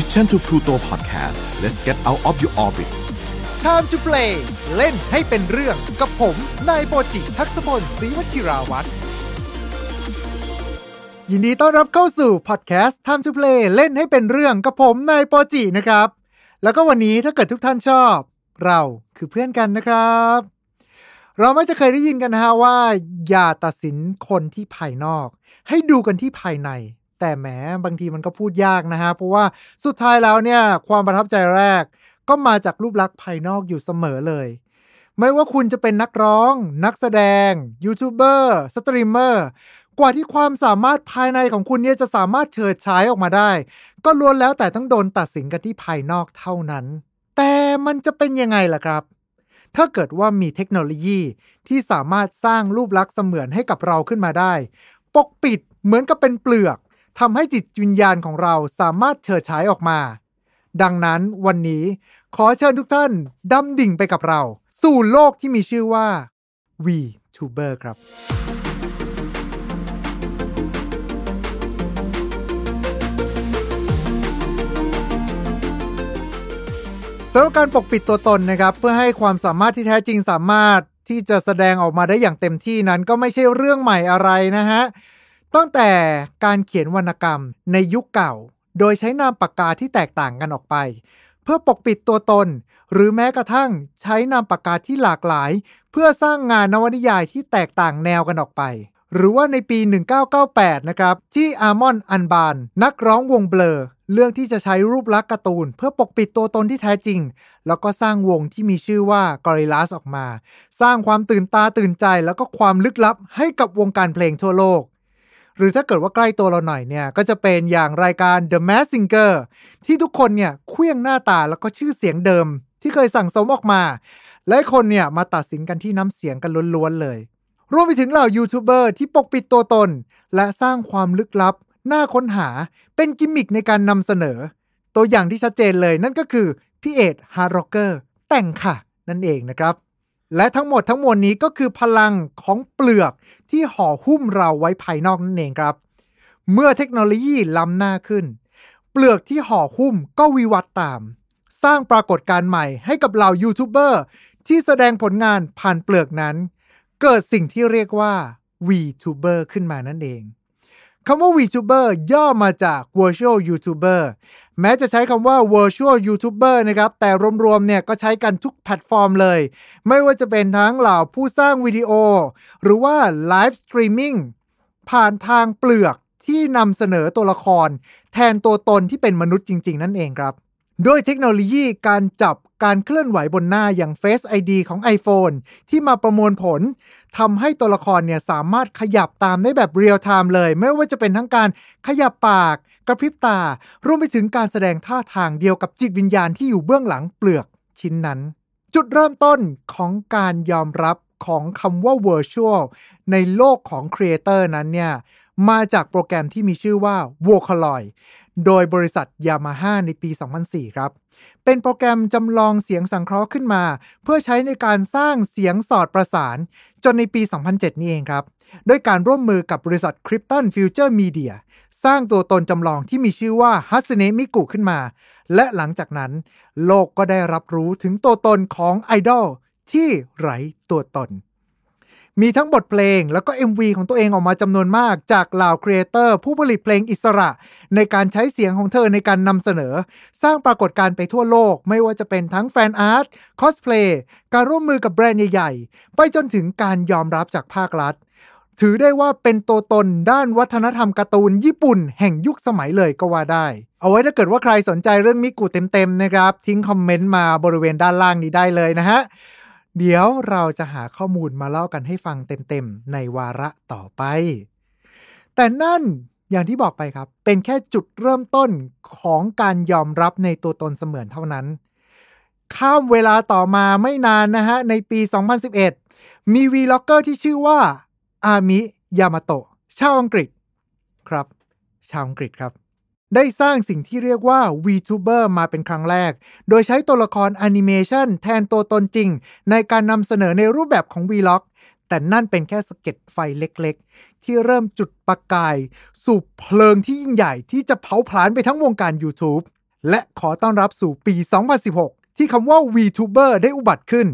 Mission to Pluto Podcast Let's get out of your orbit Time to Play เล่นให้เป็นเรื่องกับผมนายโปจิทักษพลศรีวชิราวัฒน์ยินดีต้อนรับเข้าสู่ Podcast Time to Play เล่นให้เป็นเรื่องกับผมนายโปจินะครับแล้วก็วันนี้ถ้าเกิดทุกท่านชอบเราคือเพื่อนกันนะครับเราไม่จะเคยได้ยินกันฮะว่าอย่าตัดสินคนที่ภายนอกให้ดูกันที่ภายในแต่แหมบางทีมันก็พูดยากนะฮะเพราะว่าสุดท้ายแล้วเนี่ยความประทับใจแรกก็มาจากรูปลักษณ์ภายนอกอยู่เสมอเลยไม่ว่าคุณจะเป็นนักร้องนักแสดงยูทูบเบอร์สตรีมเมอร์กว่าที่ความสามารถภายในของคุณเนี่ยจะสามารถเฉิดฉายออกมาได้ก็ล้วนแล้วแต่ต้องโดนตัดสินกันที่ภายนอกเท่านั้นแต่มันจะเป็นยังไงล่ะครับถ้าเกิดว่ามีเทคโนโลยีที่สามารถสร้างรูปลักษณ์เสมือนให้กับเราขึ้นมาได้ปกปิดเหมือนกับเป็นเปลือกทำให้จิตวิญญาณของเราสามารถเฉิดฉายออกมาดังนั้นวันนี้ขอเชิญทุกท่านดำดิ่งไปกับเราสู่โลกที่มีชื่อว่า VTuber ครับสำหรับการปกปิดตัวตนนะครับเพื่อให้ความสามารถที่แท้จริงสามารถที่จะแสดงออกมาได้อย่างเต็มที่นั้นก็ไม่ใช่เรื่องใหม่อะไรนะฮะตั้งแต่การเขียนวรรณกรรมในยุคเก่าโดยใช้นามปากกาที่แตกต่างกันออกไปเพื่อปกปิดตัวตนหรือแม้กระทั่งใช้นามปากกาที่หลากหลายเพื่อสร้างงานนวนิยายที่แตกต่างแนวกันออกไปหรือว่าในปี1998นะครับที่อามอนอันบานนักร้องวงเบลอเรื่องที่จะใช้รูปลักษณ์การ์ตูนเพื่อปกปิดตัวตนที่แท้จริงแล้วก็สร้างวงที่มีชื่อว่ากอริลลาสออกมาสร้างความตื่นตาตื่นใจแล้วก็ความลึกลับให้กับวงการเพลงทั่วโลกหรือถ้าเกิดว่าใกล้ตัวเราหน่อยเนี่ยก็จะเป็นอย่างรายการ The Masked Singer ที่ทุกคนเนี่ยเคลื่องหน้าตาแล้วก็ชื่อเสียงเดิมที่เคยสั่งสมออกมาและคนเนี่ยมาตัดสินกันที่น้ำเสียงกันล้วนๆเลยรวมไปถึงเหล่ายูทูบเบอร์ที่ปกปิดตัวตนและสร้างความลึกลับน่าค้นหาเป็นกิมมิคในการนำเสนอตัวอย่างที่ชัดเจนเลยนั่นก็คือพี่เอกฮาร์ดร็อกเกอร์แต่งค่ะนั่นเองนะครับและทั้งหมดทั้งมวลนี้ก็คือพลังของเปลือกที่ห่อหุ้มเราไว้ภายนอกนั่นเองครับเมื่อเทคโนโลยีล้ำหน้าขึ้นเปลือกที่ห่อหุ้มก็วิวัฒน์ตามสร้างปรากฏการณ์ใหม่ให้กับเหล่ายูทูบเบอร์ที่แสดงผลงานผ่านเปลือกนั้นเกิดสิ่งที่เรียกว่า VTuber ขึ้นมานั่นเองคำว่า VTuber ย่อมาจาก Virtual YouTuber แม้จะใช้คำว่า Virtual YouTuber นะครับแต่รวมๆเนี่ยก็ใช้กันทุกแพลตฟอร์มเลยไม่ว่าจะเป็นทั้งเหล่าผู้สร้างวิดีโอหรือว่าไลฟ์สตรีมมิ่งผ่านทางเปลือกที่นำเสนอตัวละครแทนตัวตนที่เป็นมนุษย์จริงๆนั่นเองครับด้วยเทคโนโลยีการจับการเคลื่อนไหวบนหน้าอย่าง Face ID ของ iPhone ที่มาประมวลผลทำให้ตัวละครเนี่ยสามารถขยับตามได้แบบเรียลไทม์เลยไม่ว่าจะเป็นทั้งการขยับปากกระพริบตารวมไปถึงการแสดงท่าทางเดียวกับจิตวิญญาณที่อยู่เบื้องหลังเปลือกชิ้นนั้นจุดเริ่มต้นของการยอมรับของคำว่า Virtual ในโลกของ Creator นั้นเนี่ยมาจากโปรแกรมที่มีชื่อว่า Vocaloidโดยบริษัทยามาฮ่าในปี 2004 ครับเป็นโปรแกรมจำลองเสียงสังเคราะห์ขึ้นมาเพื่อใช้ในการสร้างเสียงสอดประสานจนในปี 2007 นี่เองครับด้วยการร่วมมือกับบริษัท Krypton Future Media สร้างตัวตนจำลองที่มีชื่อว่าฮัสเนะมิกุขึ้นมาและหลังจากนั้นโลกก็ได้รับรู้ถึงตัวตนของไอดอลที่ไร้ตัวตนมีทั้งบทเพลงแล้วก็ MV ของตัวเองออกมาจำนวนมากจากเหล่าครีเอเตอร์ผู้ผลิตเพลงอิสระในการใช้เสียงของเธอในการนำเสนอสร้างปรากฏการณ์ไปทั่วโลกไม่ว่าจะเป็นทั้งแฟนอาร์ตคอสเพลย์การร่วมมือกับแบรนด์ใหญ่ๆไปจนถึงการยอมรับจากภาครัฐถือได้ว่าเป็นตัวตนด้านวัฒนธรรมการ์ตูนญี่ปุ่นแห่งยุคสมัยเลยก็ว่าได้เอาไว้ถ้าเกิดว่าใครสนใจเรื่องมิกุเต็มๆนะครับทิ้งคอมเมนต์มาบริเวณด้านล่างนี้ได้เลยนะฮะเดี๋ยวเราจะหาข้อมูลมาเล่ากันให้ฟังเต็มๆในวาระต่อไปแต่นั่นอย่างที่บอกไปครับเป็นแค่จุดเริ่มต้นของการยอมรับในตัวตนเสมือนเท่านั้นข้ามเวลาต่อมาไม่นานนะฮะในปี 2011 มีวีล็อกเกอร์ที่ชื่อว่าอามิยามาโตะชาวอังกฤษครับชาวอังกฤษครับได้สร้างสิ่งที่เรียกว่า VTuber มาเป็นครั้งแรกโดยใช้ตัวละครแอนิเมชันแทนตัวตนจริงในการนำเสนอในรูปแบบของ Vlog แต่นั่นเป็นแค่สะเก็ดไฟเล็กๆที่เริ่มจุดประกายสู่เพลิงที่ยิ่งใหญ่ที่จะเผาผลาญไปทั้งวงการ YouTube และขอต้อนรับสู่ปี 2016 ที่คำว่า VTuber ได้อุบัติขึ้น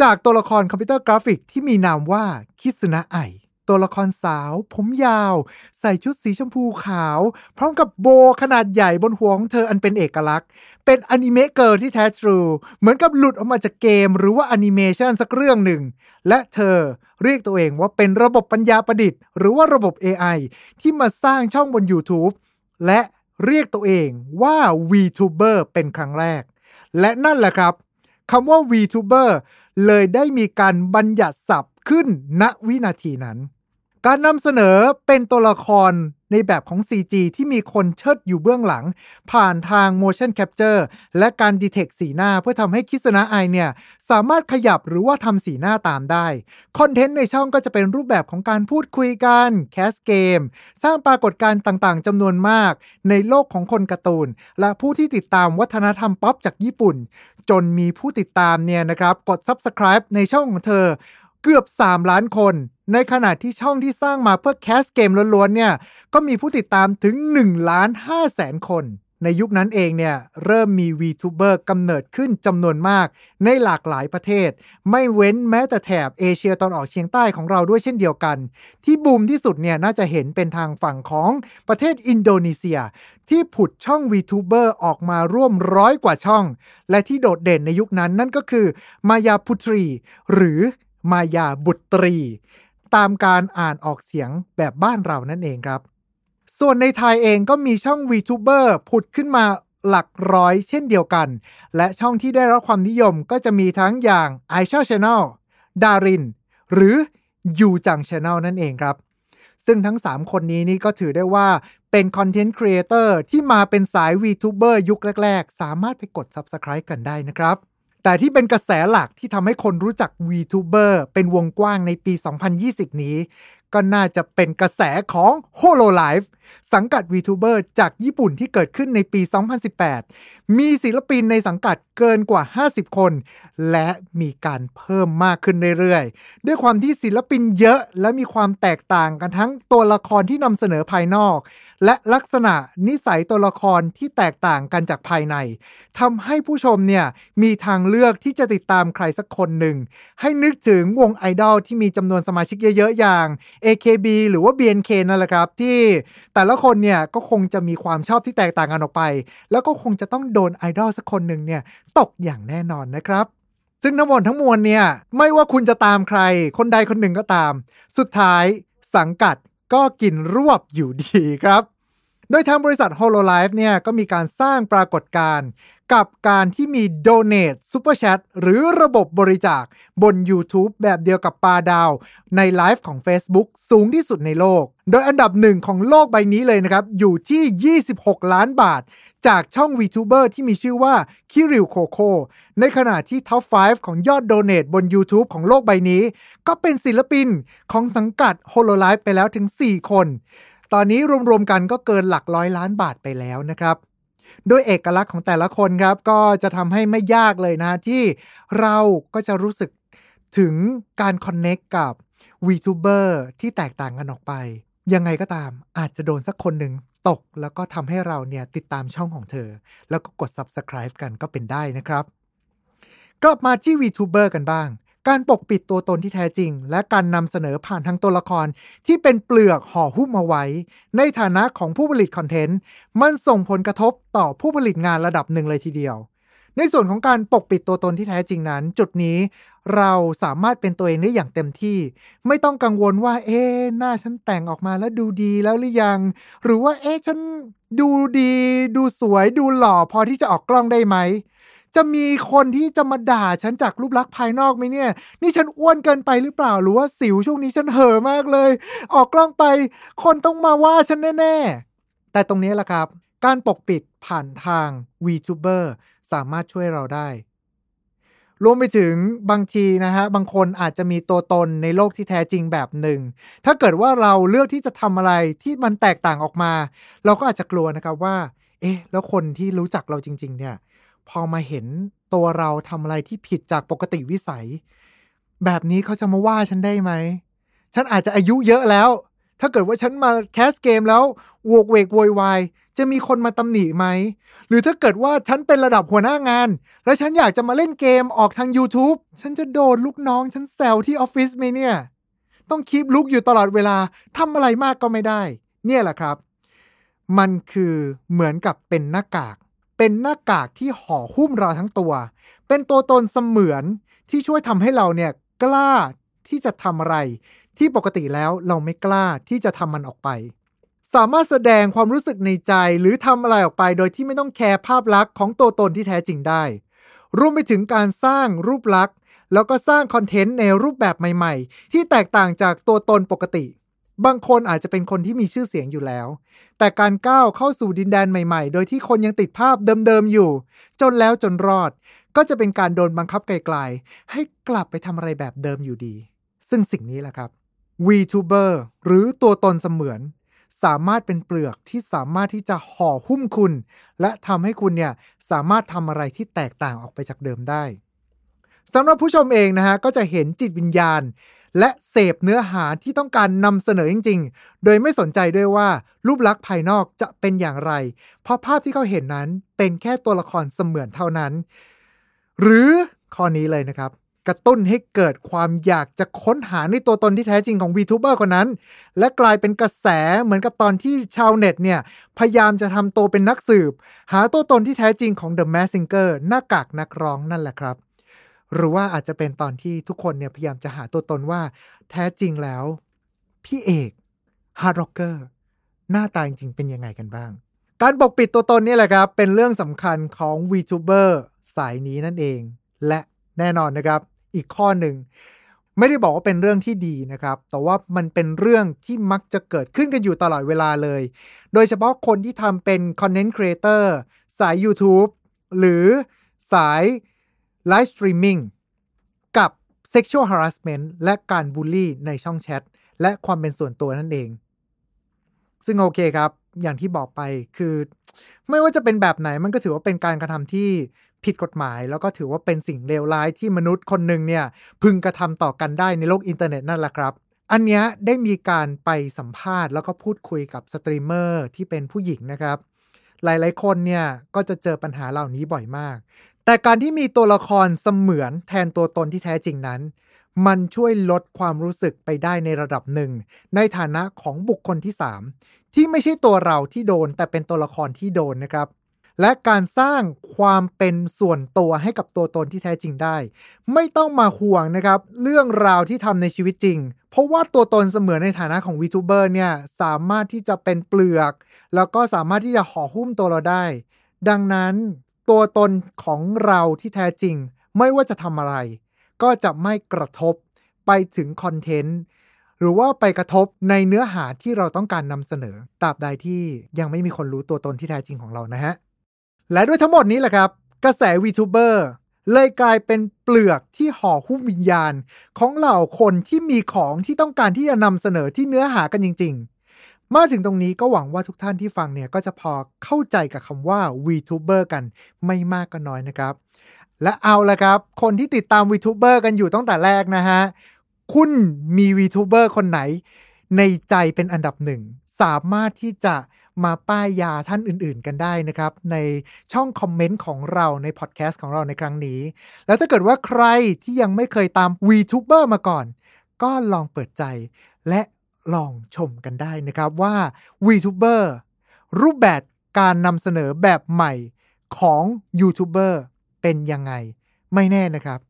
จากตัวละครคอมพิวเตอร์กราฟิกที่มีนามว่าคิสึนะไอตัวละครสาวผมยาวใส่ชุดสีชมพูขาวพร้อมกับโบขนาดใหญ่บนหัวของเธออันเป็นเอกลักษณ์เป็นอนิเมะเกิร์ลที่แท้ทรูเหมือนกับหลุดออกมาจากเกมหรือว่าแอนิเมชันสักเรื่องหนึ่งและเธอเรียกตัวเองว่าเป็นระบบปัญญาประดิษฐ์หรือว่าระบบ AI ที่มาสร้างช่องบน YouTube และเรียกตัวเองว่า VTuber เป็นครั้งแรกและนั่นแหละครับคำว่า VTuber เลยได้มีการบัญญัติศัพท์ขึ้นณวินาทีนั้นการนำเสนอเป็นตัวละครในแบบของ CG ที่มีคนเชิดอยู่เบื้องหลังผ่านทาง motion capture และการ detect สีหน้าเพื่อทำให้คิสนะไอเนี่ยสามารถขยับหรือว่าทำสีหน้าตามได้คอนเทนต์ในช่องก็จะเป็นรูปแบบของการพูดคุยกันแคสเกมสร้างปรากฏการณ์ต่างๆจำนวนมากในโลกของคนการ์ตูนและผู้ที่ติดตามวัฒนธรรมป๊อปจากญี่ปุ่นจนมีผู้ติดตามเนี่ยนะครับกด subscribe ในช่องของเธอเกือบ3ล้านคนในขณะที่ช่องที่สร้างมาเพื่อแคสเกมล้วนๆเนี่ยก็มีผู้ติดตามถึง 1.5 แสนคนในยุคนั้นเองเนี่ยเริ่มมี VTuber กำเนิดขึ้นจำนวนมากในหลากหลายประเทศไม่เว้นแม้แต่แถบเอเชียตอนออกเฉียงใต้ของเราด้วยเช่นเดียวกันที่บูมที่สุดเนี่ยน่าจะเห็นเป็นทางฝั่งของประเทศอินโดนีเซียที่ผุดช่อง VTuber ออกมาร่วม100กว่าช่องและที่โดดเด่นในยุคนั้นนั่นก็คือมายาพุตรีหรือมายาบุตรีตามการอ่านออกเสียงแบบบ้านเรานั่นเองครับส่วนในไทยเองก็มีช่อง VTuber ผุดขึ้นมาหลักร้อยเช่นเดียวกันและช่องที่ได้รับความนิยมก็จะมีทั้งอย่าง iChannel Channel ดารินหรือ Ujang Channel นั่นเองครับซึ่งทั้ง3คนนี้นี่ก็ถือได้ว่าเป็นคอนเทนต์ครีเอเตอร์ที่มาเป็นสาย VTuber ยุคแรกๆสามารถไปกด Subscribe กันได้นะครับแต่ที่เป็นกระแสหลักที่ทำให้คนรู้จัก VTuber เป็นวงกว้างในปี 2020 นี้ก็น่าจะเป็นกระแสของ Hololive สังกัด VTuber จากญี่ปุ่นที่เกิดขึ้นในปี 2018 มีศิลปินในสังกัดเกินกว่า 50 คนและมีการเพิ่มมากขึ้นเรื่อยๆด้วยความที่ศิลปินเยอะและมีความแตกต่างกันทั้งตัวละครที่นำเสนอภายนอกและลักษณะนิสัยตัวละครที่แตกต่างกันจากภายในทำให้ผู้ชมเนี่ยมีทางเลือกที่จะติดตามใครสักคนหนึ่งให้นึกถึงวงไอดอลที่มีจำนวนสมาชิกเยอะๆอย่างAKB หรือว่า BNK นั่นแหละครับที่แต่ละคนเนี่ยก็คงจะมีความชอบที่แตกต่างกันออกไปแล้วก็คงจะต้องโดนไอดอลสักคนหนึ่งเนี่ยตกอย่างแน่นอนนะครับซึ่งทั้งมวลเนี่ยไม่ว่าคุณจะตามใครคนใดคนหนึ่งก็ตามสุดท้ายสังกัดก็กินรวบอยู่ดีครับโดยทางบริษัท Hololive เนี่ยก็มีการสร้างปรากฏการณ์กับการที่มี Donate Super Chat หรือระบบบริจาคบน YouTube แบบเดียวกับปาดาวในไลฟ์ของ Facebook สูงที่สุดในโลกโดยอันดับหนึ่งของโลกใบนี้เลยนะครับอยู่ที่ 26 ล้านบาทจากช่อง VTuber ที่มีชื่อว่า Kiryu Coco ในขณะที่ Top 5 ของยอด Donate บน YouTube ของโลกใบนี้ก็เป็นศิลปินของสังกัด Hololive ไปแล้วถึง 4 คนตอนนี้รวมๆกันก็เกินหลักร้อยล้านบาทไปแล้วนะครับโดยเอกลักษณ์ของแต่ละคนครับก็จะทำให้ไม่ยากเลยนะที่เราก็จะรู้สึกถึงการคอนเนคกับ VTuber ที่แตกต่างกันออกไปยังไงก็ตามอาจจะโดนสักคนหนึ่งตกแล้วก็ทำให้เราเนี่ยติดตามช่องของเธอแล้วก็กด Subscribe กันก็เป็นได้นะครับกลับมาที่ VTuber กันบ้างการปกปิดตัวตนที่แท้จริงและการนำเสนอผ่านทางตัวละครที่เป็นเปลือกห่อหุ้มเอาไว้ในฐานะของผู้ผลิตคอนเทนต์มันส่งผลกระทบต่อผู้ผลิตงานระดับหนึ่งเลยทีเดียวในส่วนของการปกปิดตัวตนที่แท้จริงนั้นจุดนี้เราสามารถเป็นตัวเองได้อย่างเต็มที่ไม่ต้องกังวลว่าหน้าฉันแต่งออกมาแล้วดูดีแล้วหรือยังหรือว่าฉันดูดีดูสวยดูหล่อพอที่จะออกกล้องได้ไหมจะมีคนที่จะมาด่าฉันจากรูปลักษณ์ภายนอกไหมเนี่ยนี่ฉันอ้วนเกินไปหรือเปล่าหรือว่าสิวช่วงนี้ฉันเห่อมากเลยออกกล้องไปคนต้องมาว่าฉันแน่ๆแต่ตรงนี้แหละครับการปกปิดผ่านทาง VTuber สามารถช่วยเราได้รวมไปถึงบางทีนะฮะบางคนอาจจะมีตัวตนในโลกที่แท้จริงแบบหนึ่งถ้าเกิดว่าเราเลือกที่จะทำอะไรที่มันแตกต่างออกมาเราก็อาจจะกลัวนะครับว่าแล้วคนที่รู้จักเราจริงๆเนี่ยพอมาเห็นตัวเราทำอะไรที่ผิดจากปกติวิสัยแบบนี้เขาจะมาว่าฉันได้ไหมฉันอาจจะอายุเยอะแล้วถ้าเกิดว่าฉันมาแคสเกมแล้วโวกเวกโวยวาย จะมีคนมาตำหนิไหมหรือถ้าเกิดว่าฉันเป็นระดับหัวหน้างานแล้วฉันอยากจะมาเล่นเกมออกทาง YouTube ฉันจะโดนลูกน้องฉันแซวที่ออฟฟิศไหมเนี่ยต้องคีปลุกอยู่ตลอดเวลาทำอะไรมากก็ไม่ได้เนี่ยแหละครับมันคือเหมือนกับเป็นหน้ากากที่ห่อหุ้มเราทั้งตัวเป็นตัวตนเสมือนที่ช่วยทำให้เราเนี่ยกล้าที่จะทำอะไรที่ปกติแล้วเราไม่กล้าที่จะทำมันออกไปสามารถแสดงความรู้สึกในใจหรือทำอะไรออกไปโดยที่ไม่ต้องแคร์ภาพลักษณ์ของตัวตนที่แท้จริงได้รวมไปถึงการสร้างรูปลักษณ์แล้วก็สร้างคอนเทนต์ในรูปแบบใหม่ๆที่แตกต่างจากตัวตนปกติบางคนอาจจะเป็นคนที่มีชื่อเสียงอยู่แล้วแต่การก้าวเข้าสู่ดินแดนใหม่ๆโดยที่คนยังติดภาพเดิมๆอยู่จนแล้วจนรอดก็จะเป็นการโดนบังคับไกลๆให้กลับไปทำอะไรแบบเดิมอยู่ดีซึ่งสิ่งนี้แหละครับ VTuber หรือตัวตนเสมือนสามารถเป็นเปลือกที่สามารถที่จะห่อหุ้มคุณและทำให้คุณเนี่ยสามารถทำอะไรที่แตกต่างออกไปจากเดิมได้สำหรับผู้ชมเองนะฮะก็จะเห็นจิตวิญญาณและเสพเนื้อหาที่ต้องการนำเสนอจริงๆโดยไม่สนใจด้วยว่ารูปลักษณ์ภายนอกจะเป็นอย่างไรเพราะภาพที่เขาเห็นนั้นเป็นแค่ตัวละครเสมือนเท่านั้นหรือข้อนี้เลยนะครับกระตุ้นให้เกิดความอยากจะค้นหาในตัวตนที่แท้จริงของ VTuber คนนั้นและกลายเป็นกระแสเหมือนกับตอนที่ชาวเน็ตเนี่ยพยายามจะทำตัวเป็นนักสืบหาตัวตนที่แท้จริงของ The Masked Singer หน้ากากนักร้องนั่นแหละครับหรือว่าอาจจะเป็นตอนที่ทุกคนเนี่ยพยายามจะหาตัวตนว่าแท้จริงแล้วพี่เอกฮาร์ดร็อกเกอร์หน้าตาจริงเป็นยังไงกันบ้างการปกปิดตัวตนนี่แหละครับเป็นเรื่องสำคัญของ VTuber สายนี้นั่นเองและแน่นอนนะครับอีกข้อหนึ่งไม่ได้บอกว่าเป็นเรื่องที่ดีนะครับแต่ว่ามันเป็นเรื่องที่มักจะเกิดขึ้นกันอยู่ตลอดเวลาเลยโดยเฉพาะคนที่ทำเป็นคอนเทนต์ครีเอเตอร์สาย YouTube หรือสายไลฟ์สตรีมมิ่งกับ Sexual Harassment และการบูลลี่ในช่องแชทและความเป็นส่วนตัวนั่นเองซึ่งโอเคครับอย่างที่บอกไปคือไม่ว่าจะเป็นแบบไหนมันก็ถือว่าเป็นการกระทำที่ผิดกฎหมายแล้วก็ถือว่าเป็นสิ่งเลวร้ายที่มนุษย์คนหนึ่งเนี่ยพึงกระทำต่อกันได้ในโลกอินเทอร์เน็ตนั่นแหละครับอันนี้ได้มีการไปสัมภาษณ์แล้วก็พูดคุยกับสตรีมเมอร์ที่เป็นผู้หญิงนะครับหลายๆคนเนี่ยก็จะเจอปัญหาเหล่านี้บ่อยมากแต่การที่มีตัวละครเสมือนแทนตัวตนที่แท้จริงนั้นมันช่วยลดความรู้สึกไปได้ในระดับหนึ่งในฐานะของบุคคลที่3ที่ไม่ใช่ตัวเราที่โดนแต่เป็นตัวละครที่โดนนะครับและการสร้างความเป็นส่วนตัวให้กับตัวตนที่แท้จริงได้ไม่ต้องมาห่วงนะครับเรื่องราวที่ทำในชีวิตจริงเพราะว่าตัวตนเสมือนในฐานะของ VTuber เนี่ยสามารถที่จะเป็นเปลือกแล้วก็สามารถที่จะห่อหุ้มตัวเราได้ดังนั้นตัวตนของเราที่แท้จริงไม่ว่าจะทำอะไรก็จะไม่กระทบไปถึงคอนเทนต์หรือว่าไปกระทบในเนื้อหาที่เราต้องการนำเสนอตราบใดที่ยังไม่มีคนรู้ตัวตนที่แท้จริงของเรานะฮะและด้วยทั้งหมดนี้แหละครับกระแส VTuber เลยกลายเป็นเปลือกที่ห่อหุ้มวิญญาณของเหล่าคนที่มีของที่ต้องการที่จะนำเสนอที่เนื้อหากันจริงๆมาถึงตรงนี้ก็หวังว่าทุกท่านที่ฟังเนี่ยก็จะพอเข้าใจกับคำว่า VTuber กันไม่มากก็น้อยนะครับและเอาละครับคนที่ติดตาม VTuber กันอยู่ตั้งแต่แรกนะฮะคุณมี VTuber คนไหนในใจเป็นอันดับหนึ่งสามารถที่จะมาป้ายยาท่านอื่นๆกันได้นะครับในช่องคอมเมนต์ของเราในพอดแคสต์ของเราในครั้งนี้แล้วถ้าเกิดว่าใครที่ยังไม่เคยตาม VTuber มาก่อนก็ลองเปิดใจและลองชมกันได้นะครับว่า VTuber รูปแบบการนำเสนอแบบใหม่ของยูทูบเบอร์เป็นยังไงไม่แน่นะครับ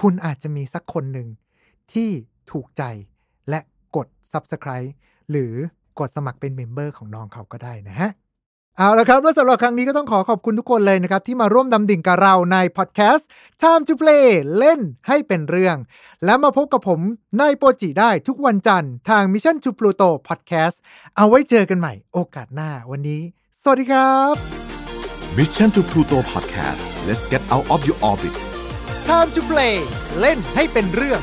คุณอาจจะมีสักคนหนึ่งที่ถูกใจและกด Subscribe หรือกดสมัครเป็นเมมเบอร์ของน้องเขาก็ได้นะฮะเอาละครับและสำหรับครั้งนี้ก็ต้องขอขอบคุณทุกคนเลยนะครับที่มาร่วมดำดิ่งกับเราในพอดแคสต์ Time to Play เล่นให้เป็นเรื่องและมาพบกับผมนายโปจิได้ทุกวันจันทร์ทาง Mission to Pluto Podcast เอาไว้เจอกันใหม่โอกาสหน้าวันนี้สวัสดีครับ Mission to Pluto Podcast Let's get out of your orbit Time to Play เล่นให้เป็นเรื่อง